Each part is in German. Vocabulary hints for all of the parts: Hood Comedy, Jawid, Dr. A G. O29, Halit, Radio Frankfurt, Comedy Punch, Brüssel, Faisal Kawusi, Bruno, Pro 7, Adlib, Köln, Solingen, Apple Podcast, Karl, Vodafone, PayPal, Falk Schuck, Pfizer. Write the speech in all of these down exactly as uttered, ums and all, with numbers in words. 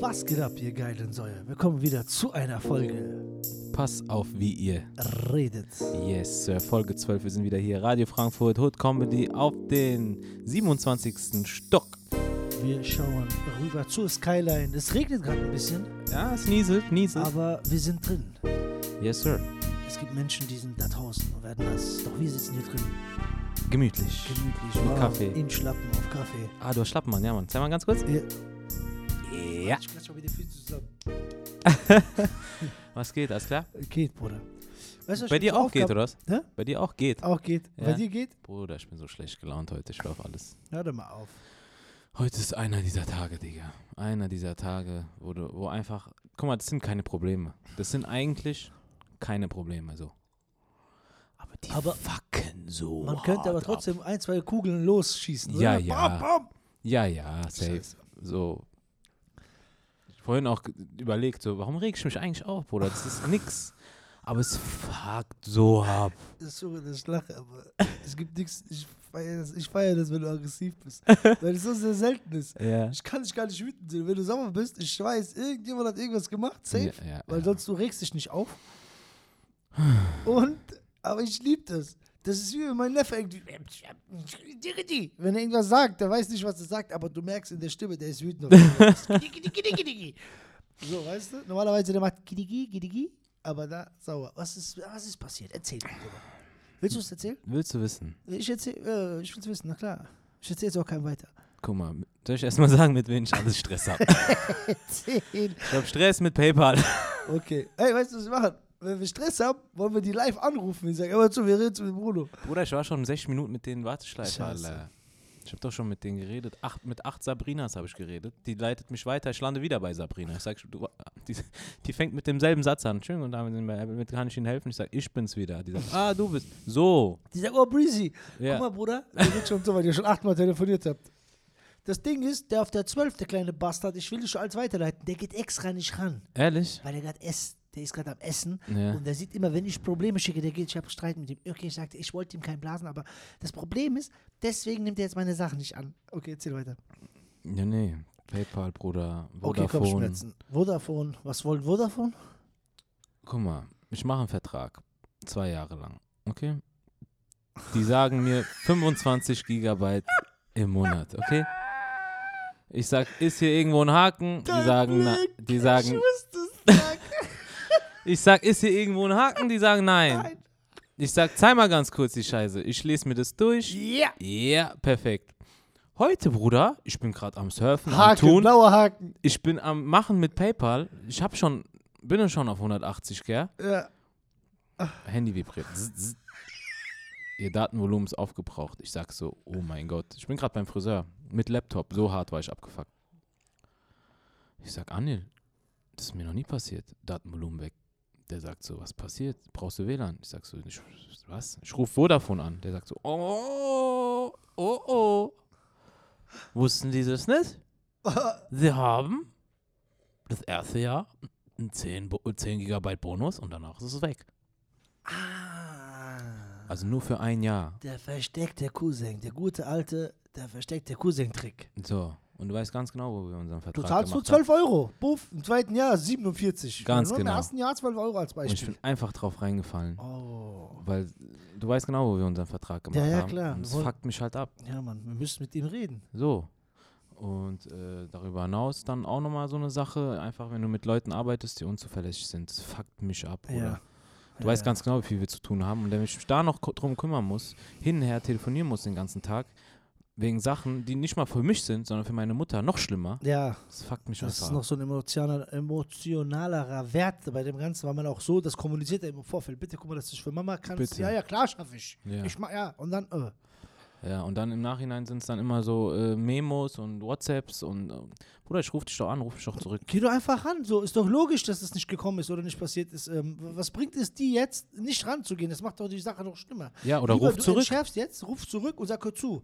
Was geht ab, ihr geilen Säue? Wir kommen wieder zu einer Folge. Pass auf, wie ihr redet. Yes, Sir. Folge zwölf. Wir sind wieder hier. Radio Frankfurt, Hood Comedy auf den siebenundzwanzigsten Stock. Wir schauen rüber zur Skyline. Es regnet gerade ein bisschen. Ja, es nieselt, nieselt. Aber wir sind drin. Yes, Sir. Es gibt Menschen, die sind da draußen und werden nass. Doch wir sitzen hier drin. Gemütlich. Gemütlich. Mit Kaffee. In Schlappen, auf Kaffee. Ah, du hast Schlappen, Mann. Ja, Mann. Zeig mal ganz kurz. Ja. ja. Ich klatsch mal wieder viel zusammen. Was geht? Alles klar? Geht, Bruder. Weißt du, bei dir so auch geht, oder was? Hä? Bei dir auch geht. Auch geht. Ja. Bei dir geht? Bruder, ich bin so schlecht gelaunt heute. Ich schwör auf alles. Hör doch mal auf. Heute ist einer dieser Tage, Digga. Einer dieser Tage, wo du, wo einfach, guck mal, das sind keine Probleme. Das sind eigentlich keine Probleme, so. Aber die aber fucken so man hart könnte aber trotzdem ab. ein, zwei Kugeln losschießen. Ja, oder? ja. Bam, bam. Ja, ja, safe. Scheiße. So. Ich hab vorhin auch überlegt, so, warum reg ich mich eigentlich auf, Bruder? Das ist nix. Aber es fuckt so ab. Sorry, das ist lache, aber es gibt nichts. Ich feiere das, ich feier das, wenn du aggressiv bist. Weil es so sehr selten ist. Ja. Ich kann dich gar nicht wütend sehen. Wenn du sauer bist, ich weiß, irgendjemand hat irgendwas gemacht, safe. Ja, ja, weil ja. sonst du regst dich nicht auf. Und, aber ich liebe das. Das ist wie wenn mein Neffe irgendwie, wenn er irgendwas sagt, der weiß nicht, was er sagt, aber du merkst in der Stimme, der ist wütend. So, weißt du? Normalerweise, der macht gidigi, gidigi. Aber da, sauer. Was ist, was ist passiert? Erzähl mir darüber. Willst du es erzählen? Willst du wissen? Ich erzähl, äh, ich will es wissen, na klar. Ich erzähle es auch keinem weiter. Guck mal, soll ich erstmal sagen, mit wem ich alles Stress habe? Erzähl. Ich habe Stress mit PayPal. Okay. Ey, weißt du, was wir machen? Wenn wir Stress haben, wollen wir die live anrufen. Ich sage, aber zu, wir reden mit Bruno. Bruder, ich war schon sechzig Minuten mit denen Warteschleife. Alter. Ich habe doch schon mit denen geredet. Ach, mit acht Sabrinas habe ich geredet. Die leitet mich weiter. Ich lande wieder bei Sabrina. Ich sag, du, die, die fängt mit demselben Satz an. Schön, und damit kann ich ihnen helfen. Ich sage, ich bin's wieder. Die sagt, ah, du bist. So. Die sagt, oh, Breezy. Ja. Guck mal, Bruder. Wir sind schon so, weil ihr schon achtmal telefoniert habt. Das Ding ist, der auf der zwölf, der kleine Bastard, ich will dich schon als weiterleiten, der geht extra nicht ran. Ehrlich? Weil er gerade isst. Der ist gerade am Essen ja. und der sieht immer, wenn ich Probleme schicke, der geht, ich habe Streit mit ihm. Okay, ich sagte, ich wollte ihm keinen blasen, aber das Problem ist, deswegen nimmt er jetzt meine Sachen nicht an. Okay, erzähl weiter. Ja, nee, PayPal, Bruder, Vodafone. Okay, komm, Schmerzen. Vodafone, was wollt Vodafone? Guck mal, ich mache einen Vertrag, zwei Jahre lang, okay? Die sagen mir fünfundzwanzig Gigabyte im Monat, okay? Ich sag, ist hier irgendwo ein Haken? Die Dein sagen, Blick. Na, die sagen... Ich wusste es sagen. Ich sag, ist hier irgendwo ein Haken? Die sagen nein. nein. Ich sag, zeig mal ganz kurz die Scheiße. Ich lese mir das durch. Ja. Yeah. Ja, yeah, perfekt. Heute, Bruder, ich bin gerade am Surfen, Haken, am Tun. Blauer Haken. Ich bin am Machen mit PayPal. Ich hab schon, bin schon auf hundertachtzig, gell? Ja. Ach. Handy vibriert. Zzz. Ihr Datenvolumen ist aufgebraucht. Ich sag so, oh mein Gott. Ich bin gerade beim Friseur mit Laptop. So hart war ich abgefuckt. Ich sag, Anil, das ist mir noch nie passiert. Datenvolumen weg. Der sagt so, was passiert? Brauchst du W L A N? Ich sag so, ich, was? Ich ruf Vodafone an. Der sagt so, oh, oh, oh. Wussten die das nicht? Sie haben das erste Jahr einen zehn, zehn Gigabyte Bonus und danach ist es weg. Ah. Also nur für ein Jahr. Der versteckte Cousin, der gute alte, der versteckte Cousin-Trick. So. Und du weißt ganz genau, wo wir unseren Vertrag gemacht haben. Du zahlst nur zwölf Euro. Buff, im zweiten Jahr siebenundvierzig. Ganz genau. Im ersten Jahr zwölf Euro als Beispiel. Und ich bin einfach drauf reingefallen. Oh. Weil du weißt genau, wo wir unseren Vertrag gemacht haben. Ja, ja, klar. Haben. Und das fuckt mich halt ab. Ja, Mann, wir müssen mit ihm reden. So. Und äh, darüber hinaus dann auch nochmal so eine Sache. Einfach, wenn du mit Leuten arbeitest, die unzuverlässig sind. Das fuckt mich ab, Bruder. Ja. Du ja, weißt ja. ganz genau, wie viel wir zu tun haben. Und wenn ich mich da noch drum kümmern muss, hin und her telefonieren muss den ganzen Tag, wegen Sachen, die nicht mal für mich sind, sondern für meine Mutter. Noch schlimmer. Ja. Das fuckt mich Das ist ab. Noch so ein emotionaler, emotionalerer Wert bei dem Ganzen, weil man auch so, das kommuniziert er im Vorfeld. Bitte guck mal, dass du für Mama kannst. Bitte. Ja, ja, klar schaffe ich. Ja. Ich mach, ja. Und dann, äh. Ja, und dann im Nachhinein sind es dann immer so äh, Memos und WhatsApps und äh, Bruder, ich ruf dich doch an, ruf dich doch zurück. Geh doch einfach ran, so ist doch logisch, dass das nicht gekommen ist oder nicht passiert ist. Ähm, was bringt es die jetzt, nicht ranzugehen? Das macht doch die Sache noch schlimmer. Ja, oder Lieber, ruf du zurück. Du entschärfst jetzt, ruf zurück und sag, hör zu.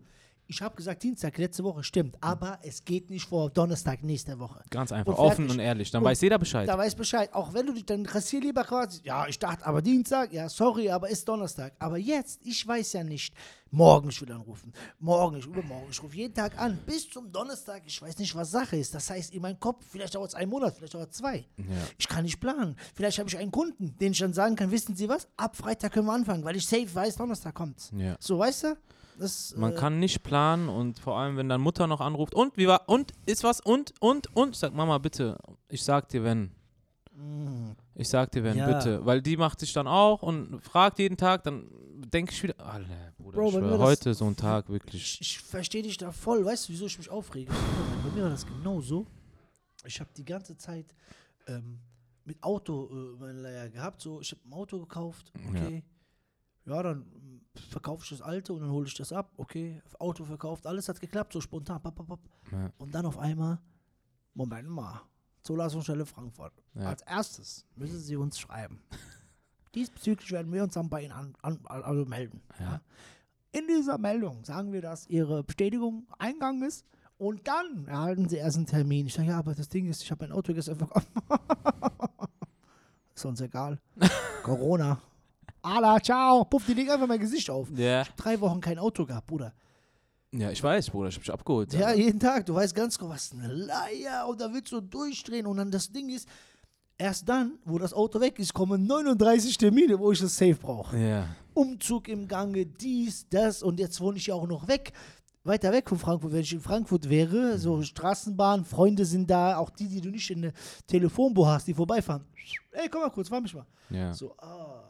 Ich habe gesagt Dienstag letzte Woche, stimmt, aber es geht nicht vor Donnerstag nächste Woche. Ganz einfach, und offen und ehrlich, dann und weiß jeder Bescheid. Dann weiß Bescheid, auch wenn du dich dann kassier lieber quasi, ja, ich dachte aber Dienstag, ja, sorry, aber ist Donnerstag. Aber jetzt, ich weiß ja nicht, morgen ich will anrufen, morgen, ich übermorgen, ich rufe jeden Tag an, bis zum Donnerstag, ich weiß nicht, was Sache ist. Das heißt, in meinem Kopf, vielleicht dauert es einen Monat, vielleicht dauert es zwei. Ja. Ich kann nicht planen. Vielleicht habe ich einen Kunden, den ich dann sagen kann, wissen Sie was, ab Freitag können wir anfangen, weil ich safe weiß, Donnerstag kommt. Ja. So, weißt du? Das, man äh, kann nicht planen und vor allem, wenn dann Mutter noch anruft und wie war und ist was und und und ich sag Mama bitte, ich sag dir wenn, mm. ich sag dir wenn ja. bitte, weil die macht sich dann auch und fragt jeden Tag, dann denke ich wieder, Alter, Bruder, Bro, ich schwör, heute so ein Tag wirklich. Ich, ich verstehe dich da voll, weißt du, wieso ich mich aufrege? Bei mir war das genauso. Ich habe die ganze Zeit ähm, mit Auto äh, meine Leier gehabt, so ich habe ein Auto gekauft, okay. Ja. Ja, dann verkaufe ich das alte und dann hole ich das ab. Okay, Auto verkauft, alles hat geklappt, so spontan. Pop, pop, pop. Ja. Und dann auf einmal, Moment mal, Zulassungsstelle Frankfurt. Ja. Als erstes müssen Sie uns schreiben. Diesbezüglich werden wir uns dann bei Ihnen an, an, also melden. Ja. In dieser Meldung sagen wir, dass Ihre Bestätigung eingegangen ist und dann erhalten Sie erst einen Termin. Ich sage, ja, aber das Ding ist, ich habe mein Auto gestern verkauft. Ist uns egal. Corona. Ala, ciao. Puff, die legen einfach mein Gesicht auf. Yeah. Ich hab drei Wochen kein Auto gehabt, Bruder. Ja, ich weiß, Bruder. Ich hab dich abgeholt. Ja, ja, jeden Tag. Du weißt ganz genau, was eine Leier. Und da willst du durchdrehen. Und dann das Ding ist, erst dann, wo das Auto weg ist, kommen neununddreißig Termine, wo ich das safe brauche. Yeah. Umzug im Gange, dies, das. Und jetzt wohne ich ja auch noch weg. Weiter weg von Frankfurt. Wenn ich in Frankfurt wäre, so Straßenbahn, Freunde sind da, auch die, die du nicht in der Telefonbuch hast, die vorbeifahren. Ey, komm mal kurz, fahr mich mal. Yeah. So, ah.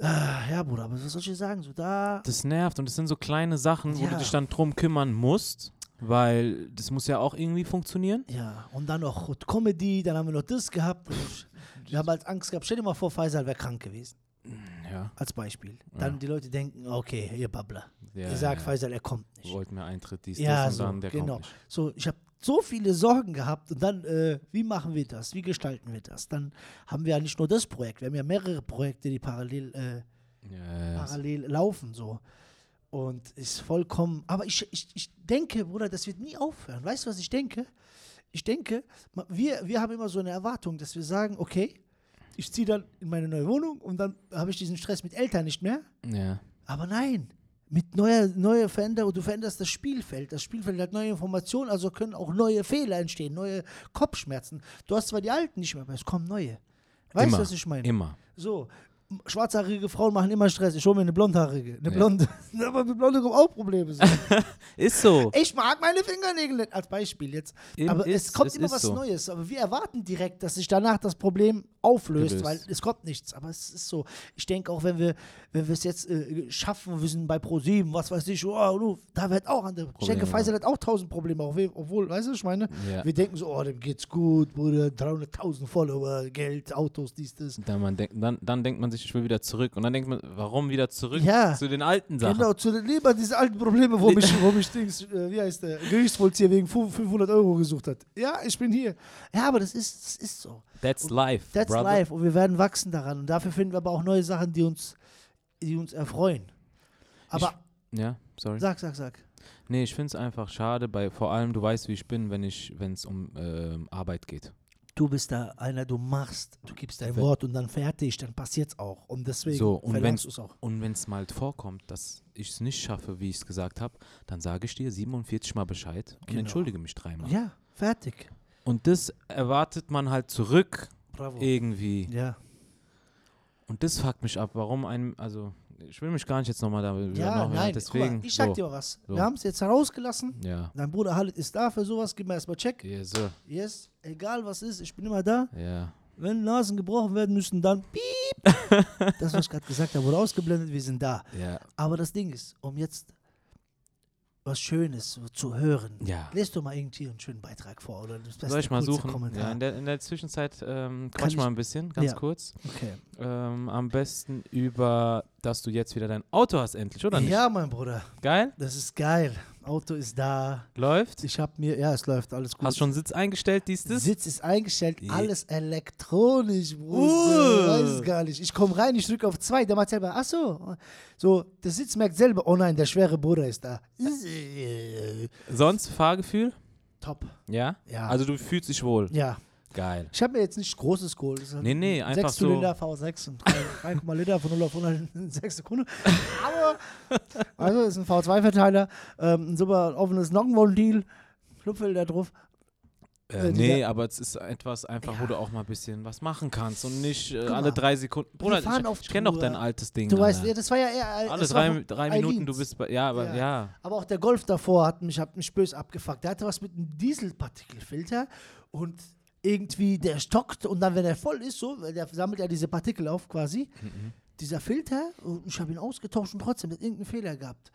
Ah, ja, Bruder, aber was soll ich sagen? So, da das nervt und das sind so kleine Sachen, ja, wo du dich dann drum kümmern musst, weil das muss ja auch irgendwie funktionieren. Ja, und dann noch Hood Comedy, dann haben wir noch das gehabt. Wir haben halt Angst gehabt, stell dir mal vor, Faisal wäre krank gewesen. Ja. Als Beispiel. Dann ja. die Leute denken, okay, ihr Babbler. Ja, ihr sagt, ja. Faisal, er kommt nicht. Wir wollten mir Eintritt, dies, ja, das und so, dann, der genau. kommt nicht. So, ich habe so viele Sorgen gehabt und dann, äh, wie machen wir das, wie gestalten wir das? Dann haben wir ja nicht nur das Projekt, wir haben ja mehrere Projekte, die parallel, äh, yes. parallel laufen, so. Und ist vollkommen, aber ich, ich, ich denke, Bruder, das wird nie aufhören. Weißt du, was ich denke? Ich denke, wir, wir haben immer so eine Erwartung, dass wir sagen, okay, ich ziehe dann in meine neue Wohnung und dann habe ich diesen Stress mit Eltern nicht mehr. Ja. Aber nein. Mit neuer, neuer Veränderung, du veränderst das Spielfeld. Das Spielfeld hat neue Informationen, also können auch neue Fehler entstehen, neue Kopfschmerzen. Du hast zwar die alten nicht mehr, aber es kommen neue. Weißt immer, du, was ich meine? Immer. So, schwarzhaarige Frauen machen immer Stress. Ich hole mir eine blondhaarige. Eine ja. blonde. Aber mit Blonde kommen auch Probleme. So. Ist so. Ich mag meine Fingernägel nicht, als Beispiel jetzt. Eben aber ist, es kommt es immer was so. Neues. Aber wir erwarten direkt, dass sich danach das Problem auflöst, gelöst. Weil es kommt nichts. Aber es ist so. Ich denke auch, wenn wir wenn wir es jetzt äh, schaffen, wir sind bei Pro sieben, was weiß ich, oh, da wird auch andere Probleme. Ich denke, Pfizer hat auch tausend Probleme, obwohl, weißt du, ich meine, ja. wir denken so, oh, dem geht's gut, Bruder, dreihunderttausend Follower, Geld, Autos, dies, das. Dann, man denk, dann, dann denkt man sich, ich will wieder zurück. Und dann denkt man, warum wieder zurück? Ja. Zu den alten Sachen. Genau, zu den, lieber diese alten Probleme, wo mich, wo mich Dings, äh, wie heißt der, Gerichtsvollzieher wegen fünfhundert Euro gesucht hat. Ja, ich bin hier. Ja, aber das ist, das ist so. That's und life, That's brother. life. Und wir werden wachsen daran. Und dafür finden wir aber auch neue Sachen, die uns, die uns erfreuen. Aber, ich, ja, sorry. Sag, sag, sag. Nee, ich finde es einfach schade, bei, vor allem, du weißt, wie ich bin, wenn ich, wenn es um äh, Arbeit geht. Du bist da einer, du machst, du gibst dein wenn, Wort und dann fertig, dann passiert's auch. Und deswegen so, und verlangst du's auch. Und wenn es mal vorkommt, dass ich es nicht schaffe, wie ich es gesagt habe, dann sage ich dir siebenundvierzig Mal Bescheid genau. und entschuldige mich dreimal. Ja, fertig. Und das erwartet man halt zurück Bravo. irgendwie. Ja. Und das fuckt mich ab, warum ein, also ich will mich gar nicht jetzt nochmal da ja, noch, nein, deswegen. Mal, ich sag so, dir was, so. wir haben es jetzt herausgelassen, ja. dein Bruder Halit ist da für sowas, gib mir erstmal Check. Yes, sir. yes, egal was ist, ich bin immer da. Ja. Wenn Nasen gebrochen werden müssen, dann piep. Das, was ich gerade gesagt habe, wurde ausgeblendet, wir sind da. Ja. Aber das Ding ist, um jetzt was Schönes zu hören. Ja. Lest du mal irgendwie einen schönen Beitrag vor oder das beste Soll ich mal suchen? Ja, in, der, in der Zwischenzeit ähm, quatsch mal ein bisschen, ganz ja. kurz. Okay. Ähm, am besten über, dass du jetzt wieder dein Auto hast endlich, oder nicht? Ja, mein Bruder. Geil? Das ist geil. Auto ist da. Läuft? Ich habe mir, ja, es läuft, alles gut. Hast schon Sitz eingestellt, dies, das? Sitz ist eingestellt, yeah. Alles elektronisch, Bruder. Uh. Weiß es gar nicht. Ich komme rein, ich drücke auf zwei, der macht selber, ach so. So, der Sitz merkt selber, oh nein, der schwere Bruder ist da. Sonst Fahrgefühl? Top. Ja? Ja. Also du fühlst dich wohl? Ja. Geil. Ich habe mir jetzt nicht Großes geholt. Das nee, nee, einfach so. sechs Liter V sechs und drei Komma null Liter von null auf hundert in sechs Sekunden. Aber, also ist ein V zwei Verteiler, ähm, ein super offenes Nockenwoll-Deal, Schlupfel da drauf. Äh, äh, nee, aber es ist etwas einfach, ja, wo du auch mal ein bisschen was machen kannst und nicht äh, alle drei Sekunden. Bruder, ich, ich kenne doch dein altes Ding. Du Alter. weißt, ja, das war ja eher... Alle drei, drei Minuten, du bist bei... Ja, aber ja. ja. Aber auch der Golf davor hat mich, hat mich böse abgefuckt. Der hatte was mit einem Dieselpartikelfilter und irgendwie, der stockt und dann, wenn er voll ist, so, der sammelt ja diese Partikel auf quasi, mhm. dieser Filter, und ich habe ihn ausgetauscht und trotzdem hat irgendeinen Fehler gehabt.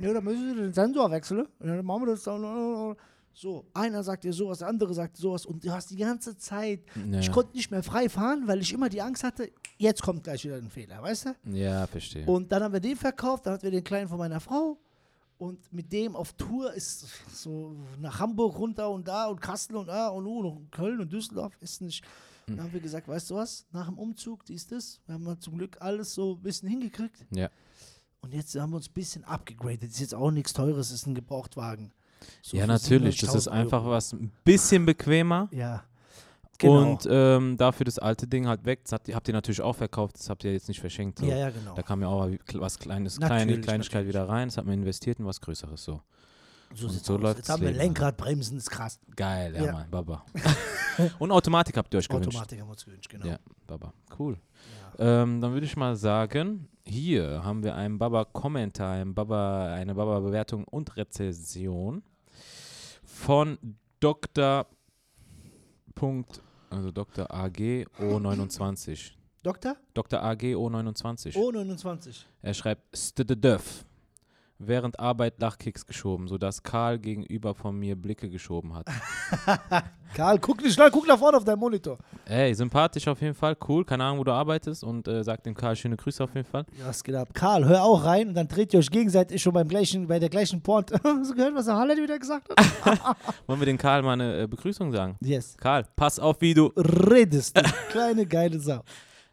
Ja, dann müssen wir den Sensor wechseln, und dann machen wir das dann. So, einer sagt dir sowas, der andere sagt sowas und du hast die ganze Zeit, ja. ich konnte nicht mehr frei fahren, weil ich immer die Angst hatte, jetzt kommt gleich wieder ein Fehler, weißt du? Ja, verstehe. Und dann haben wir den verkauft, dann hatten wir den Kleinen von meiner Frau. Und mit dem auf Tour ist so nach Hamburg runter und da und Kassel und da und, und Köln und Düsseldorf ist nicht. Dann haben wir gesagt, weißt du was, nach dem Umzug, dies, das, wir haben zum Glück alles so ein bisschen hingekriegt. Ja. Und jetzt haben wir uns ein bisschen abgegradet. Ist jetzt auch nichts Teures, ist ein Gebrauchtwagen. So ja, natürlich, das ist einfach was ein bisschen bequemer. Ja. Genau. Und ähm, dafür das alte Ding halt weg, das habt ihr, habt ihr natürlich auch verkauft, das habt ihr jetzt nicht verschenkt. So. Ja, ja, genau. Da kam ja auch was Kleines, kleine Kleinigkeit natürlich. wieder rein, das hat man investiert in was Größeres, so. So, so aus. läuft's. Jetzt haben wir Lenkradbremsen, ist krass. Geil, ja, ja. Mann, Baba. Und Automatik habt ihr euch gewünscht. Automatik haben wir uns gewünscht, genau. Ja, Baba, cool. Ja. Ähm, dann würde ich mal sagen, hier haben wir einen Baba-Kommentar, einen Baba, eine Baba-Bewertung und Rezension von Doktor Punkt Also Doktor A G. O neunundzwanzig. Doktor? Doktor A G. O neunundzwanzig. O neunundzwanzig. Er schreibt Stdöf. Während Arbeit Lachkicks geschoben, sodass Karl gegenüber von mir Blicke geschoben hat. Karl, guck nicht schnell, guck nach vorne auf deinen Monitor. Ey, sympathisch auf jeden Fall, cool, keine Ahnung, wo du arbeitest und äh, sag dem Karl schöne Grüße auf jeden Fall. Ja, was geht ab? Karl, hör auch rein und dann dreht ihr euch gegenseitig schon beim gleichen, bei der gleichen Port. Hast du gehört, was der Halit wieder gesagt hat? Wollen wir dem Karl mal eine äh, Begrüßung sagen? Yes. Karl, pass auf, wie du redest, du kleine geile Sau.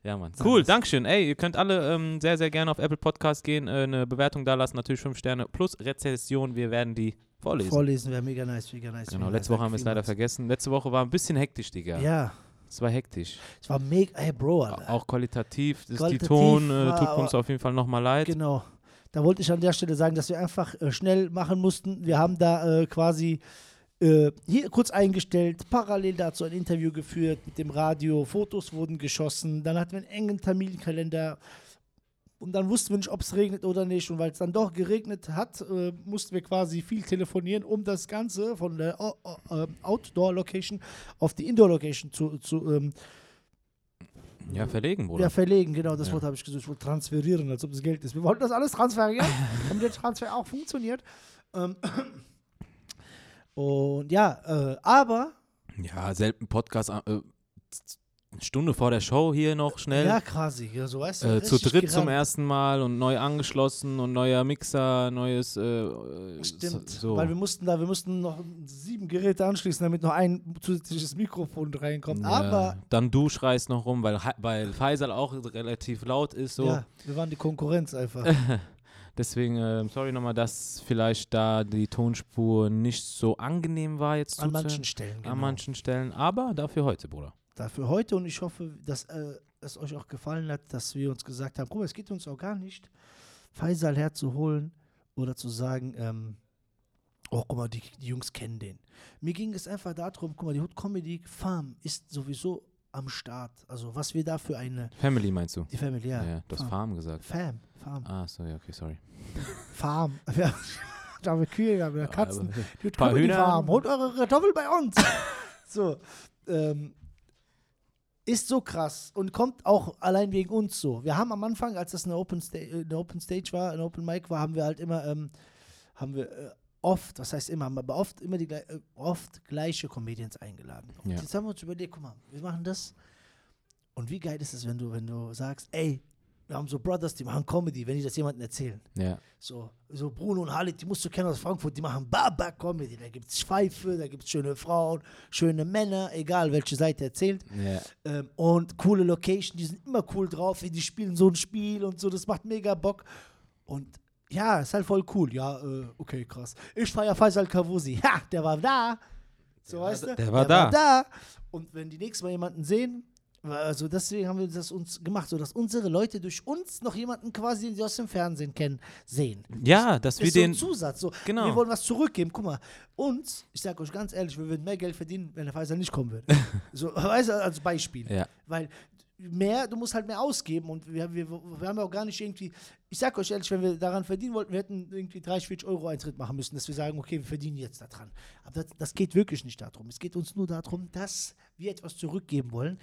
Ja, Mann. Cool, dankeschön. Ey, ihr könnt alle ähm, sehr, sehr gerne auf Apple Podcast gehen, äh, eine Bewertung da lassen, natürlich fünf Sterne plus Rezension. Wir werden die vorlesen. Vorlesen wäre mega nice, mega nice. Genau, mega letzte nice. Woche haben wir es leider vergessen. Letzte Woche war ein bisschen hektisch, Digga. Ja. Es war hektisch. Es war mega, ey, Bro. Alter. Auch qualitativ, das qualitativ ist die Ton, äh, tut uns auf jeden Fall nochmal leid. Genau. Da wollte ich an der Stelle sagen, dass wir einfach äh, schnell machen mussten. Wir haben da äh, quasi... hier kurz eingestellt, parallel dazu ein Interview geführt mit dem Radio, Fotos wurden geschossen, dann hatten wir einen engen Terminkalender und dann wussten wir nicht, ob es regnet oder nicht, und weil es dann doch geregnet hat, äh, mussten wir quasi viel telefonieren, um das Ganze von der o- o- Outdoor-Location auf die Indoor-Location zu... zu ähm, ja, verlegen, Bruder. Ja, verlegen, genau, das ja. Wort habe ich gesucht. Ich wollte transferieren, als ob es Geld ist. Wir wollten das alles transferieren, damit der Transfer auch funktioniert. Ähm... Und ja, äh, aber... Ja, selten Podcast, äh, eine Stunde vor der Show hier noch schnell. Ja, quasi, ja, so weißt du. Äh, zu dritt gerannt. Zum ersten Mal und neu angeschlossen und neuer Mixer, neues... Äh, Stimmt, so. Weil wir mussten da, wir mussten noch sieben Geräte anschließen, damit noch ein zusätzliches Mikrofon reinkommt, ja, aber... Dann du schreist noch rum, weil, weil Faisal auch relativ laut ist, so. Ja, wir waren die Konkurrenz einfach. Deswegen, äh, sorry nochmal, dass vielleicht da die Tonspur nicht so angenehm war jetzt. An manchen zu, Stellen, genau. An manchen Stellen, aber dafür heute, Bruder. Dafür heute, und ich hoffe, dass äh, es euch auch gefallen hat, dass wir uns gesagt haben, guck mal, es geht uns auch gar nicht, Faisal herzuholen oder zu sagen, ähm, oh, guck mal, die, die Jungs kennen den. Mir ging es einfach darum, guck mal, die Hood Comedy Farm ist sowieso am Start. Also was wir da für eine... Family meinst du? Die Family, ja. ja, ja. Du Farm. hast Farm gesagt. Fam, Farm. Ah, so, ja, okay, sorry. Farm. Wir haben Kühe, wir haben Katzen. Ein paar Hühner. Farm. Holt eure Kartoffel bei uns. So. Ähm, ist so krass und kommt auch allein wegen uns so. Wir haben am Anfang, als das eine Open, Sta- eine Open Stage war, eine Open Mic war, haben wir halt immer, ähm, haben wir... Äh, oft, was heißt immer, aber oft immer die oft gleiche Comedians eingeladen. Und ja. jetzt haben wir uns überlegt, guck mal, wir machen das. Und wie geil ist es, wenn du, wenn du sagst, ey, Wir haben so Brothers, die machen Comedy, wenn die das jemandem erzählen. Ja. So, so Bruno und Halit, die musst du kennen aus Frankfurt, die machen Baba-Comedy. Da gibt es Pfeife, da gibt es schöne Frauen, schöne Männer, egal welche Seite erzählt. Ja. Ähm, und coole Location, die sind immer cool drauf, die spielen so ein Spiel und so, das macht mega Bock. Und ja, ist halt voll cool. Ja, äh, okay, krass. Ich feiere Faisal Kawusi. Ha, der war da. So, der weißt war, der du? War der da. war da. Und wenn die nächste Mal jemanden sehen, also deswegen haben wir das uns gemacht, sodass unsere Leute durch uns noch jemanden quasi, den sie aus dem Fernsehen kennen, sehen. Ja, dass wir so den... So ein Zusatz. So. Genau. Wir wollen was zurückgeben. Guck mal, uns, ich sage euch ganz ehrlich, wir würden mehr Geld verdienen, wenn der Faisal nicht kommen würde. So, weißt du, als Beispiel. Ja. Weil... mehr, du musst halt mehr ausgeben und wir, wir, wir haben ja auch gar nicht irgendwie, ich sag euch ehrlich, wenn wir daran verdienen wollten, wir hätten irgendwie dreißig, vierzig Euro Eintritt machen müssen, dass wir sagen, okay, wir verdienen jetzt daran. Aber das, das geht wirklich nicht darum. Es geht uns nur darum, dass wir etwas zurückgeben wollen.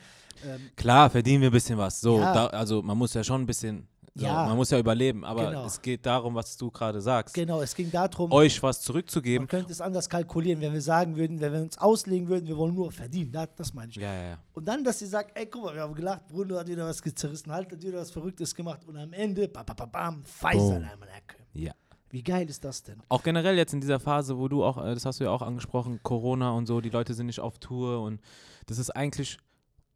Ähm, Klar, verdienen wir ein bisschen was. So, ja. da, also man muss ja schon ein bisschen, so, ja. man muss ja überleben, aber genau. es geht darum, was du gerade sagst. Genau, es ging darum, euch was zurückzugeben. Man könnte es anders kalkulieren, wenn wir sagen würden, wenn wir uns auslegen würden, wir wollen nur verdienen, das, das meine ich. Ja, ja, ja. Und dann, dass sie sagt, ey, guck mal, wir haben gelacht, Bruno hat wieder was zerrissen, halt hat wieder was Verrücktes gemacht und am Ende, bam, bam, bam, Faisal einmal erkümmert. Ja. Wie geil ist das denn? Auch generell jetzt in dieser Phase, wo du auch, das hast du ja auch angesprochen, Corona und so, die Leute sind nicht auf Tour und das ist eigentlich...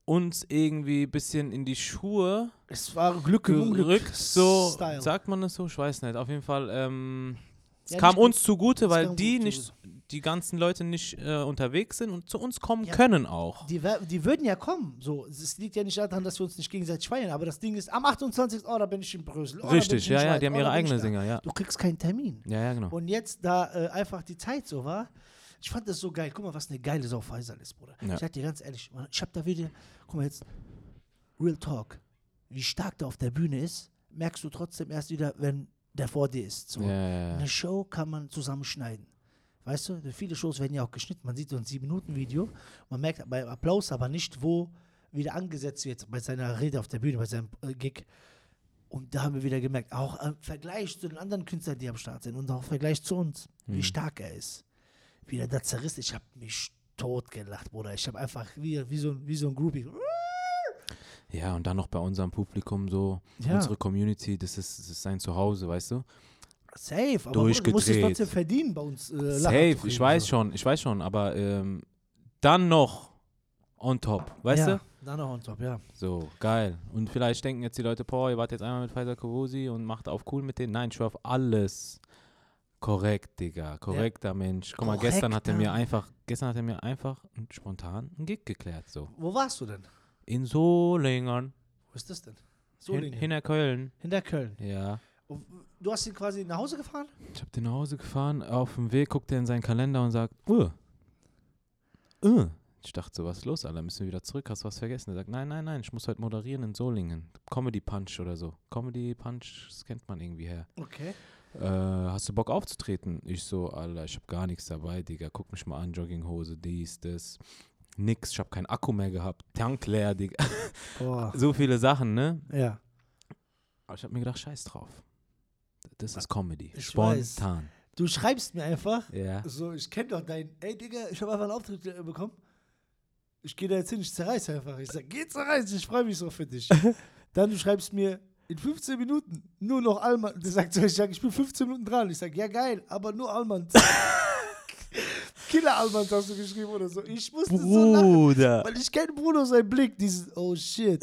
uns irgendwie ein bisschen in die Schuhe. Es war Glück im Unglück. So, Style. Sagt man das so? Ich weiß nicht. Auf jeden Fall, ähm, es ja, kam uns zugute, weil die nicht, die ganzen Leute nicht äh, unterwegs sind und zu uns kommen ja, können auch. Die, die würden ja kommen. So, es liegt ja nicht daran, dass wir uns nicht gegenseitig feiern, aber das Ding ist, am achtundzwanzigsten oh, da bin ich in Brüssel. Oh, richtig, in ja, ja, die haben oh, ihre eigenen Sänger, ja. Du kriegst keinen Termin. Ja, ja, genau. Und jetzt, da äh, einfach die Zeit so war, ich fand das so geil. Guck mal, was eine geile Sau Faisal ist, Bruder. Ja. Ich sag dir ganz ehrlich, ich hab da wieder, guck mal jetzt, Real Talk, wie stark der auf der Bühne ist, merkst du trotzdem erst wieder, wenn der vor dir ist. So. Ja, ja, ja. Eine Show kann man zusammenschneiden. Weißt du, viele Shows werden ja auch geschnitten. Man sieht so ein sieben Minuten Video, man merkt beim Applaus aber nicht, wo wieder angesetzt wird, bei seiner Rede auf der Bühne, bei seinem äh, Gig. Und da haben wir wieder gemerkt, auch im Vergleich zu den anderen Künstlern, die am Start sind und auch im Vergleich zu uns, mhm. wie stark er ist. Wieder da zerriss, ich habe mich tot gelacht, Bruder. Ich habe einfach wie, wie, so, wie so ein Groupie. Ja, und dann noch bei unserem Publikum so, ja. unsere Community, das ist, das ist sein Zuhause, weißt du? Safe, aber du musst es trotzdem verdienen bei uns. Äh, Safe, kriegen, ich weiß so. schon, ich weiß schon, aber ähm, dann noch on top, weißt ja, du? Dann noch on top, ja. So, geil. Und vielleicht denken jetzt die Leute, boah, ihr wart jetzt einmal mit Faisal Kawusi und macht auf cool mit denen. Nein, ich auf alles. Korrekt, Digga. Korrekter ja. Mensch. Guck mal, Korrekt, gestern hat er mir einfach, gestern hat er mir einfach spontan einen Gig geklärt. So. Wo warst du denn? In Solingen. Wo ist das denn? Solingen. Hin, hinter Köln. Hinter Köln. Ja. Und du hast ihn quasi nach Hause gefahren? Ich hab den nach Hause gefahren. Auf dem Weg guckt er in seinen Kalender und sagt, uh. Uh. Ich dachte so, was ist los, Alter? Müssen wir wieder zurück? Hast du was vergessen? Er sagt, nein, nein, nein, ich muss heute moderieren in Solingen. Comedy Punch oder so. Comedy Punch, das kennt man irgendwie her. Okay. Äh, hast du Bock aufzutreten? Ich so, Alter, ich hab gar nichts dabei, Digga. Guck mich mal an, Jogginghose, dies, das. Nix, ich hab keinen Akku mehr gehabt. Tank leer, Digga. Oh. So viele Sachen, ne? Ja. Aber ich hab mir gedacht, scheiß drauf. Das ist Comedy. Ich Spontan. Weiß. Du schreibst mir einfach, ja. so, ich kenn doch deinen, ey, Digga, ich hab einfach einen Auftritt bekommen. Ich geh da jetzt hin, ich zerreiß einfach. Ich sag, geh zerreiß, ich freu mich so für dich. Dann du schreibst mir, in fünfzehn Minuten, nur noch Alman. Der sagt so, ich sag, ich bin fünfzehn Minuten dran. Ich sag, ja geil, aber nur Alman. Killer Alman hast du geschrieben oder so. Ich musste Bruder. so lachen, weil ich kenne Bruno seinen Blick, diesen, oh shit.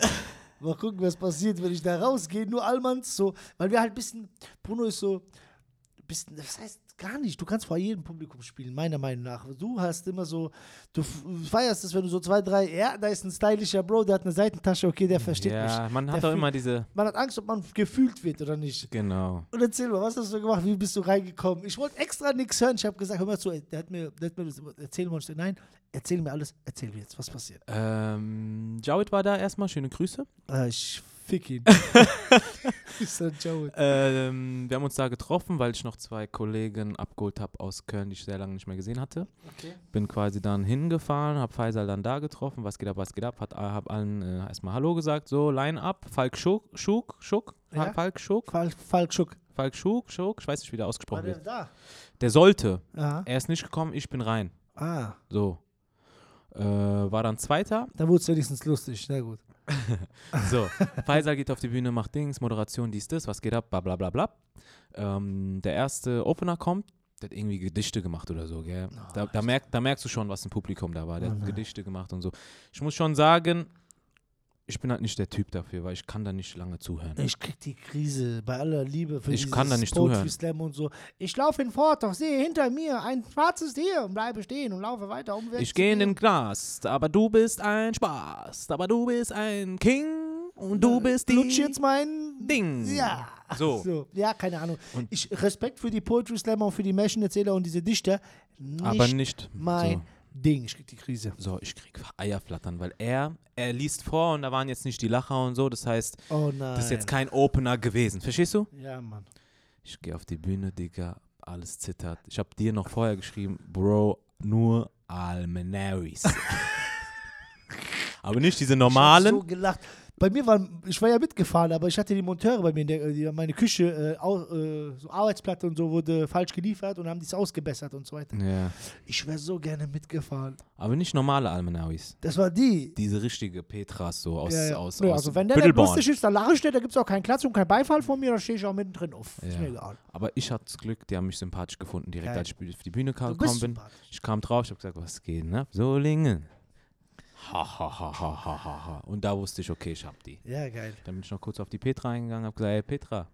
Mal gucken, was passiert, wenn ich da rausgehe, nur Alman, so, weil wir halt ein bisschen, Bruno ist so, ein bisschen, das heißt gar nicht, du kannst vor jedem Publikum spielen, meiner Meinung nach. Du hast immer so, du feierst es, wenn du so zwei, drei, ja, da ist ein stylischer Bro, der hat eine Seitentasche, okay, der versteht ja, mich. Ja, man hat auch immer diese... Man hat Angst, ob man gefühlt wird oder nicht. Genau. Und erzähl mal, was hast du gemacht, wie bist du reingekommen? Ich wollte extra nichts hören, ich habe gesagt, hör mal zu, ey, der hat mir, der hat mir erzählen wollen, ich dachte, nein, erzähl mir alles, erzähl mir jetzt, was passiert. Ähm, Jawid war da erstmal, schöne Grüße. Äh, ich fick ihn. ähm, wir haben uns da getroffen, weil ich noch zwei Kollegen abgeholt habe aus Köln, die ich sehr lange nicht mehr gesehen hatte. Okay. Bin quasi dann hingefahren, habe Faisal dann da getroffen, was geht ab, was geht ab, hat, hab allen äh, erstmal Hallo gesagt, so Line-Up, Falk Schuck, Schuck, Schuck, ja? Falk Schuck, Falk, Falk Schuck, Falk Schuck, Schuck, ich weiß nicht, wie der ausgesprochen wird. Da? Der sollte, aha. Er ist nicht gekommen, ich bin rein. Ah. So, äh, war dann Zweiter. Dann wurde es wenigstens lustig, sehr gut. So, Faisal geht auf die Bühne, macht Dings, Moderation, dies, das, was geht ab, bla bla bla bla. Ähm, der erste Opener kommt, der hat irgendwie Gedichte gemacht oder so, gell? Oh, da, da, merk, da merkst du schon, was im Publikum da war. Der oh, hat Gedichte gemacht und so. Ich muss schon sagen, ich bin halt nicht der Typ dafür, weil ich kann da nicht lange zuhören. Ich krieg die Krise bei aller Liebe für ich kann da nicht Poetry Slam und so. Ich laufe hinfort, doch sehe hinter mir ein schwarzes Tier und bleibe stehen und laufe weiter umwärts. Ich gehe in den Knast, aber du bist ein Spaß, aber du bist ein King und du äh, bist die... Lutsch jetzt mein Ding. Ja. So. so. Ja, keine Ahnung. Und ich Respekt für die Poetry Slammer und für die Märchenerzähler und diese Dichter. Nicht aber nicht mein... So. Ding, ich krieg die Krise. So, ich krieg Eierflattern, weil er, er liest vor und da waren jetzt nicht die Lacher und so, das heißt, oh nein, das ist jetzt kein Opener gewesen, verstehst du? Ja, Mann. Ich gehe auf die Bühne, Digga, alles zittert. Ich hab dir noch vorher geschrieben, Bro, nur Almenaris. Aber nicht diese normalen. Ich hab so gelacht. Bei mir war, ich war ja mitgefahren, aber ich hatte die Monteure bei mir, in der, die, meine Küche, äh, au, äh, so Arbeitsplatte und so wurde falsch geliefert und haben dies ausgebessert und so weiter. Ja. Ich wäre so gerne mitgefahren. Aber nicht normale Almenauis. Das war die. Diese richtige Petras so aus, ja, ja. aus, ja, also aus wenn der der Bustisch ist, da lache ich, da gibt es auch keinen Klatsch und keinen Beifall von mir, da stehe ich auch mittendrin auf. Ja. Ist mir egal. Aber ich hatte das Glück, die haben mich sympathisch gefunden, direkt ja. als ich auf die Bühne kam, gekommen bin. Ich kam drauf, ich habe gesagt, was geht, ne? Solingen. Ha, ha, ha, ha, ha, ha, ha. Und da wusste ich, okay, ich hab die. Ja, geil. Dann bin ich noch kurz auf die Petra eingegangen und hab gesagt, hey Petra,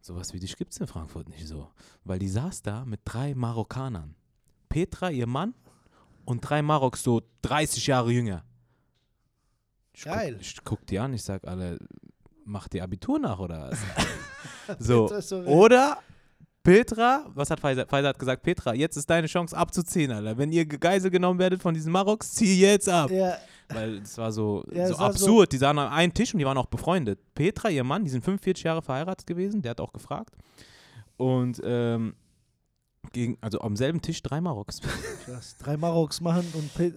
sowas wie dich gibt's in Frankfurt nicht so. Weil die saß da mit drei Marokkanern. Petra, ihr Mann und drei Marok, so dreißig Jahre jünger. Ich geil. Guck, ich guck die an, ich sag alle, macht ihr Abitur nach oder was? So. so oder... Petra, was hat Pfizer? Pfizer hat gesagt, Petra, jetzt ist deine Chance abzuziehen, Alter. Wenn ihr Geisel genommen werdet von diesen Maroks, zieh jetzt ab. Ja. Weil es war so, ja, so war absurd. So die sahen an einem Tisch und die waren auch befreundet. Petra, ihr Mann, die sind fünfundvierzig Jahre verheiratet gewesen, der hat auch gefragt. Und ähm, gegen, also am selben Tisch drei Maroks. Krass, drei Maroks machen und Pet-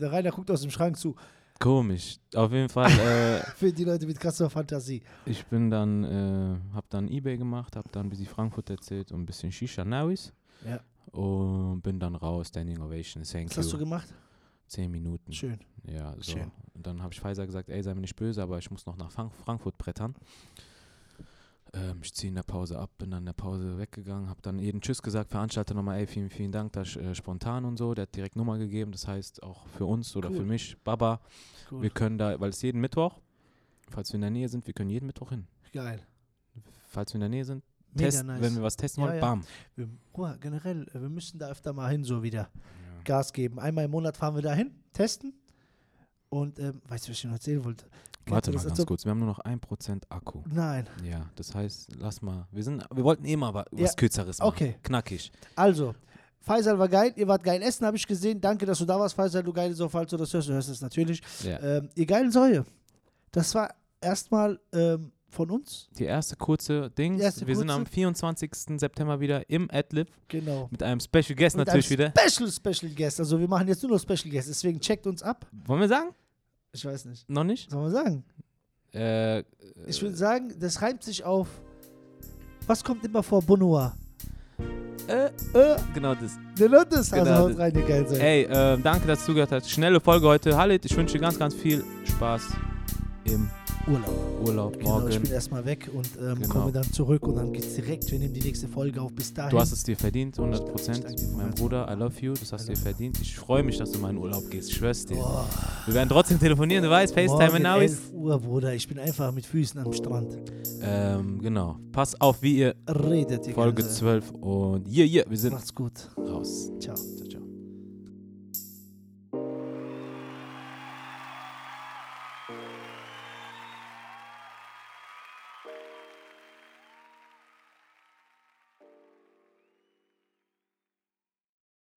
der Rainer guckt aus dem Schrank zu. Komisch, auf jeden Fall. Äh, Für die Leute mit krasser Fantasie. Ich bin dann, äh, hab dann eBay gemacht, hab dann ein bisschen Frankfurt erzählt und ein bisschen Shisha Nawis. Ja. Und bin dann raus, Standing Ovation, thank you. Was hast du gemacht? Zehn Minuten. Schön. Ja, so. Schön. Und dann hab ich Pfizer gesagt, ey, sei mir nicht böse, aber ich muss noch nach Frank- Frankfurt brettern. Ähm, ich ziehe in der Pause ab, bin dann in der Pause weggegangen, hab dann jeden Tschüss gesagt, Veranstalter nochmal, ey, vielen, vielen Dank, das äh, spontan und so, der hat direkt Nummer gegeben, das heißt auch für uns oder cool. für mich, Baba, cool. wir können da, weil es jeden Mittwoch, falls wir in der Nähe sind, wir können jeden Mittwoch hin. Geil. Falls wir in der Nähe sind, test, nice. wenn wir was testen ja, wollen, ja. bam. Wir, oh, generell, wir müssen da öfter mal hin, so wieder ja. Gas geben. Einmal im Monat fahren wir da hin, testen und, ähm, weißt du, was ich noch erzählen wollte? Warte mal ganz kurz, wir haben nur noch ein Prozent Akku. Nein. Ja, das heißt, lass mal, wir sind, wir wollten eh mal was ja. Kürzeres machen, okay. Knackig. Also, Faisal war geil, ihr wart geil essen, habe ich gesehen, danke, dass du da warst, Faisal, du geile Säue, falls du das hörst, du hörst es natürlich. Ja. Ähm, ihr geilen Säue, das war erstmal ähm, von uns. Die erste kurze Ding, wir kurze. sind am vierundzwanzigsten September wieder im Adlib. Genau. Mit einem Special Guest mit natürlich wieder. Special, Special Guest, also wir machen jetzt nur noch Special Guest, deswegen checkt uns ab. Wollen wir sagen? Ich weiß nicht. Noch nicht? Soll man sagen? Äh, äh, ich würde sagen, das reimt sich auf. Was kommt immer vor Bonua? Äh, äh. Genau das. Genau das. Also haut rein, ihr Geilen Säue. Ey, äh, danke, dass du zugehört hast. Schnelle Folge heute. Halit, ich wünsche dir ganz, ganz viel Spaß im Urlaub. Urlaub genau, morgen. Ich bin erstmal weg und ähm, genau. komme dann zurück und dann geht's direkt. Wir nehmen die nächste Folge auf. Bis dahin. Du hast es dir verdient, hundert Prozent. Mein Bruder, I love you. Das hast du dir verdient. Ich freue mich, dass du mal in Urlaub gehst. Ich schwör's dir. Oh. Wir werden trotzdem telefonieren. Du oh. weißt, FaceTime and now ist. elf Uhr, Bruder. Ich bin einfach mit Füßen am Strand. Ähm, genau. Pass auf, wie ihr redet. Folge zwölf und yeah, yeah. Wir sind. Macht's gut. Raus. Ciao.